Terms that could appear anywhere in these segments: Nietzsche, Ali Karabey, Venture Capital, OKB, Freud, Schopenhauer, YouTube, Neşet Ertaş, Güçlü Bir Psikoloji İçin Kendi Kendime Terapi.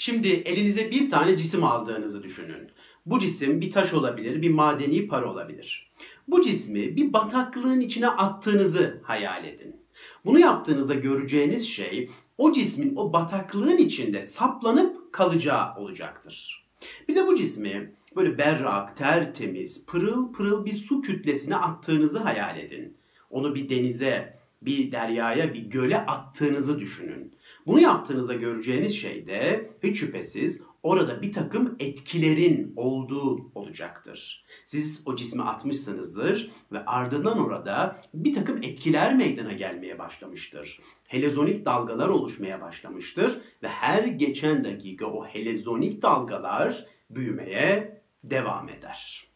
Şimdi elinize bir tane cisim aldığınızı düşünün. Bu cisim bir taş olabilir, bir madeni para olabilir. Bu cismi bir bataklığın içine attığınızı hayal edin. Bunu yaptığınızda göreceğiniz şey o cismin o bataklığın içinde saplanıp kalacağı olacaktır. Bir de bu cismi böyle berrak, tertemiz, pırıl pırıl bir su kütlesine attığınızı hayal edin. Onu bir denize, bir deryaya, bir göle attığınızı düşünün. Bunu yaptığınızda göreceğiniz şey de hiç şüphesiz orada bir takım etkilerin olduğu olacaktır. Siz o cismi atmışsınızdır ve ardından orada bir takım etkiler meydana gelmeye başlamıştır. Helezonik dalgalar oluşmaya başlamıştır ve her geçen dakika o helezonik dalgalar büyümeye devam eder.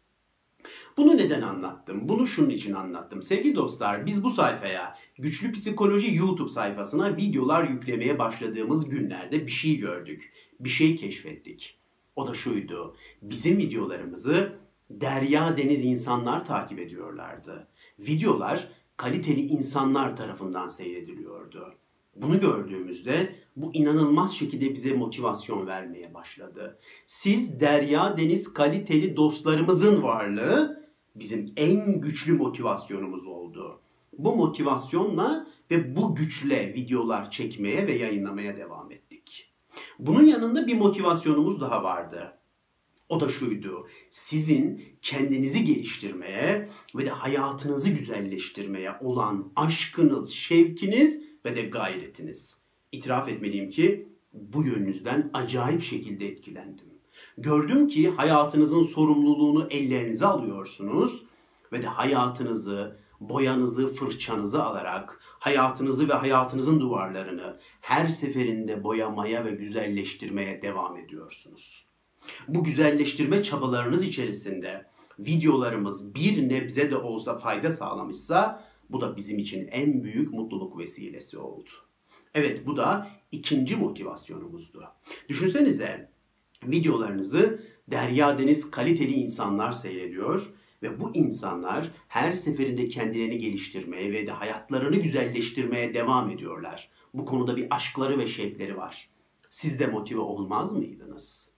Bunu neden anlattım? Bunu şunun için anlattım. Sevgili dostlar, biz bu sayfaya, Güçlü Psikoloji YouTube sayfasına videolar yüklemeye başladığımız günlerde bir şey gördük. Bir şey keşfettik. O da şuydu. Bizim videolarımızı derya deniz insanlar takip ediyorlardı. Videolar kaliteli insanlar tarafından seyrediliyordu. Bunu gördüğümüzde bu inanılmaz şekilde bize motivasyon vermeye başladı. Siz derya deniz kaliteli dostlarımızın varlığı bizim en güçlü motivasyonumuz oldu. Bu motivasyonla ve bu güçle videolar çekmeye ve yayınlamaya devam ettik. Bunun yanında bir motivasyonumuz daha vardı. O da şuydu. Sizin kendinizi geliştirmeye ve de hayatınızı güzelleştirmeye olan aşkınız, şevkiniz ve de gayretiniz. İtiraf etmeliyim ki bu yönünüzden acayip şekilde etkilendim. Gördüm ki hayatınızın sorumluluğunu ellerinize alıyorsunuz ve de hayatınızı, boyanızı, fırçanızı alarak hayatınızı ve hayatınızın duvarlarını her seferinde boyamaya ve güzelleştirmeye devam ediyorsunuz. Bu güzelleştirme çabalarınız içerisinde videolarımız bir nebze de olsa fayda sağlamışsa bu da bizim için en büyük mutluluk vesilesi oldu. Evet, bu da ikinci motivasyonumuzdu. Düşünsenize, videolarınızı derya deniz kaliteli insanlar seyrediyor ve bu insanlar her seferinde kendilerini geliştirmeye ve de hayatlarını güzelleştirmeye devam ediyorlar. Bu konuda bir aşkları ve şevkleri var. Siz de motive olmaz mıydınız?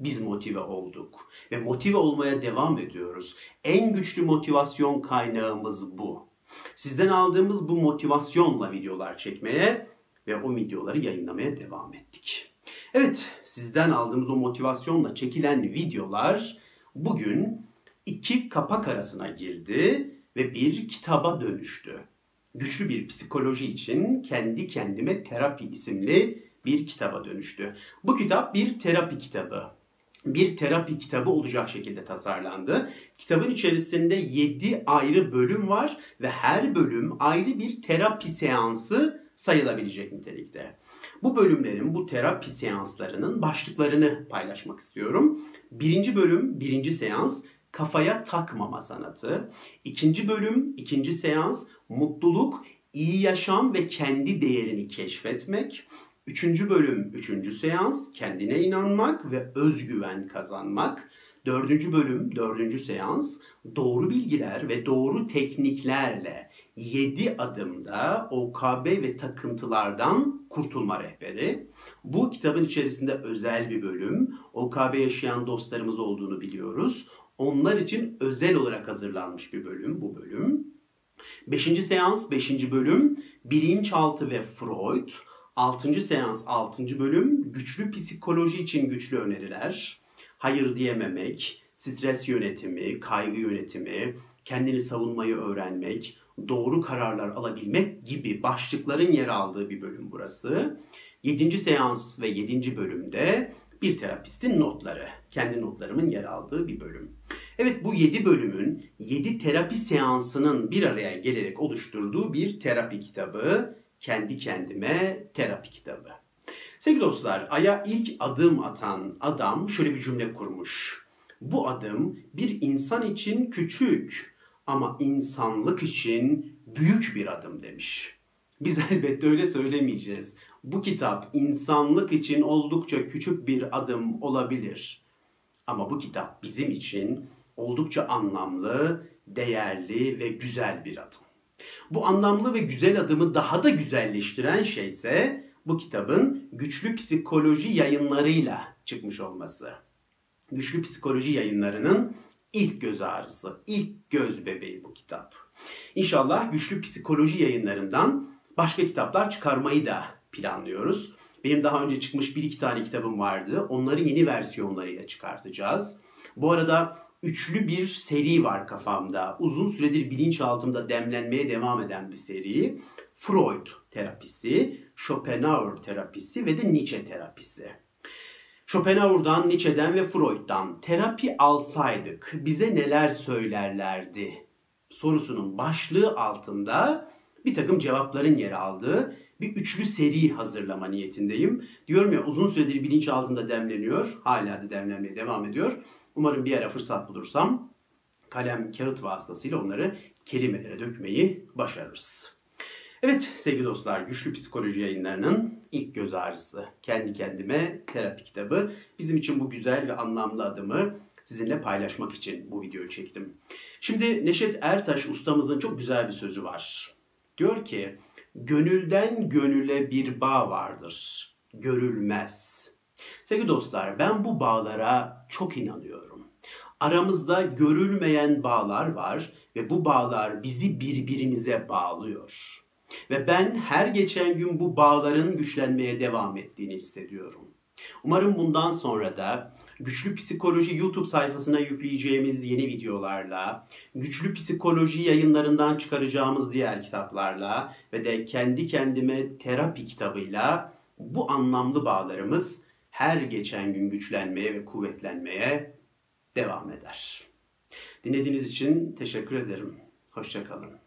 Biz motive olduk ve motive olmaya devam ediyoruz. En güçlü motivasyon kaynağımız bu. Sizden aldığımız bu motivasyonla videolar çekmeye ve o videoları yayınlamaya devam ettik. Evet, sizden aldığımız o motivasyonla çekilen videolar bugün iki kapak arasına girdi ve bir kitaba dönüştü. Güçlü Bir Psikoloji İçin Kendi Kendime Terapi isimli bir kitaba dönüştü. Bu kitap bir terapi kitabı. Bir terapi kitabı olacak şekilde tasarlandı. Kitabın içerisinde 7 ayrı bölüm var ve her bölüm ayrı bir terapi seansı sayılabilecek nitelikte. Bu bölümlerin, bu terapi seanslarının başlıklarını paylaşmak istiyorum. 1. bölüm, 1. seans, kafaya takmama sanatı. 2. bölüm, 2. seans, mutluluk, iyi yaşam ve kendi değerini keşfetmek. 3. bölüm, 3. seans, kendine inanmak ve özgüven kazanmak. 4. bölüm, 4. seans, doğru bilgiler ve doğru tekniklerle 7 adımda OKB ve takıntılardan kurtulma rehberi. Bu kitabın içerisinde özel bir bölüm. OKB yaşayan dostlarımız olduğunu biliyoruz. Onlar için özel olarak hazırlanmış bir bölüm bu bölüm. 5. seans, 5. bölüm, bilinçaltı ve Freud. 6. seans, 6. bölüm, güçlü psikoloji için güçlü öneriler, hayır diyememek, stres yönetimi, kaygı yönetimi, kendini savunmayı öğrenmek, doğru kararlar alabilmek gibi başlıkların yer aldığı bir bölüm burası. 7. seans ve 7. bölümde bir terapistin notları, kendi notlarımın yer aldığı bir bölüm. Evet, bu 7 bölümün 7 terapi seansının bir araya gelerek oluşturduğu bir terapi kitabı. Kendi Kendime Terapi kitabı. Sevgili dostlar, Ay'a ilk adım atan adam şöyle bir cümle kurmuş. Bu adım bir insan için küçük ama insanlık için büyük bir adım demiş. Biz elbette öyle söylemeyeceğiz. Bu kitap insanlık için oldukça küçük bir adım olabilir. Ama bu kitap bizim için oldukça anlamlı, değerli ve güzel bir adım. Bu anlamlı ve güzel adımı daha da güzelleştiren şey ise bu kitabın Güçlü Psikoloji Yayınları'yla çıkmış olması. Güçlü Psikoloji Yayınları'nın ilk göz ağrısı, ilk göz bebeği bu kitap. İnşallah Güçlü Psikoloji Yayınları'ndan başka kitaplar çıkarmayı da planlıyoruz. Benim daha önce çıkmış 1-2 tane kitabım vardı. Onları yeni versiyonlarıyla çıkartacağız. Bu arada üçlü bir seri var kafamda. Uzun süredir bilinçaltımda demlenmeye devam eden bir seri. Freud terapisi, Schopenhauer terapisi ve de Nietzsche terapisi. Schopenhauer'dan, Nietzsche'den ve Freud'dan terapi alsaydık bize neler söylerlerdi sorusunun başlığı altında bir takım cevapların yer aldığı bir üçlü seri hazırlama niyetindeyim. Diyorum ya, uzun süredir bilinçaltımda demleniyor, hala da demlenmeye devam ediyor. Umarım bir ara fırsat bulursam kalem kağıt vasıtasıyla onları kelimelere dökmeyi başarırız. Evet sevgili dostlar, Güçlü Psikoloji Yayınları'nın ilk göz ağrısı Kendi Kendime Terapi kitabı. Bizim için bu güzel ve anlamlı adımı sizinle paylaşmak için bu videoyu çektim. Şimdi Neşet Ertaş ustamızın çok güzel bir sözü var. Diyor ki, gönülden gönüle bir bağ vardır, görülmez. Sevgili dostlar, ben bu bağlara çok inanıyorum. Aramızda görülmeyen bağlar var ve bu bağlar bizi birbirimize bağlıyor. Ve ben her geçen gün bu bağların güçlenmeye devam ettiğini hissediyorum. Umarım bundan sonra da Güçlü Psikoloji YouTube sayfasına yükleyeceğimiz yeni videolarla, Güçlü Psikoloji Yayınlarından çıkaracağımız diğer kitaplarla ve de Kendi Kendime Terapi kitabıyla bu anlamlı bağlarımız her geçen gün güçlenmeye ve kuvvetlenmeye devam eder. Dinlediğiniz için teşekkür ederim. Hoşça kalın.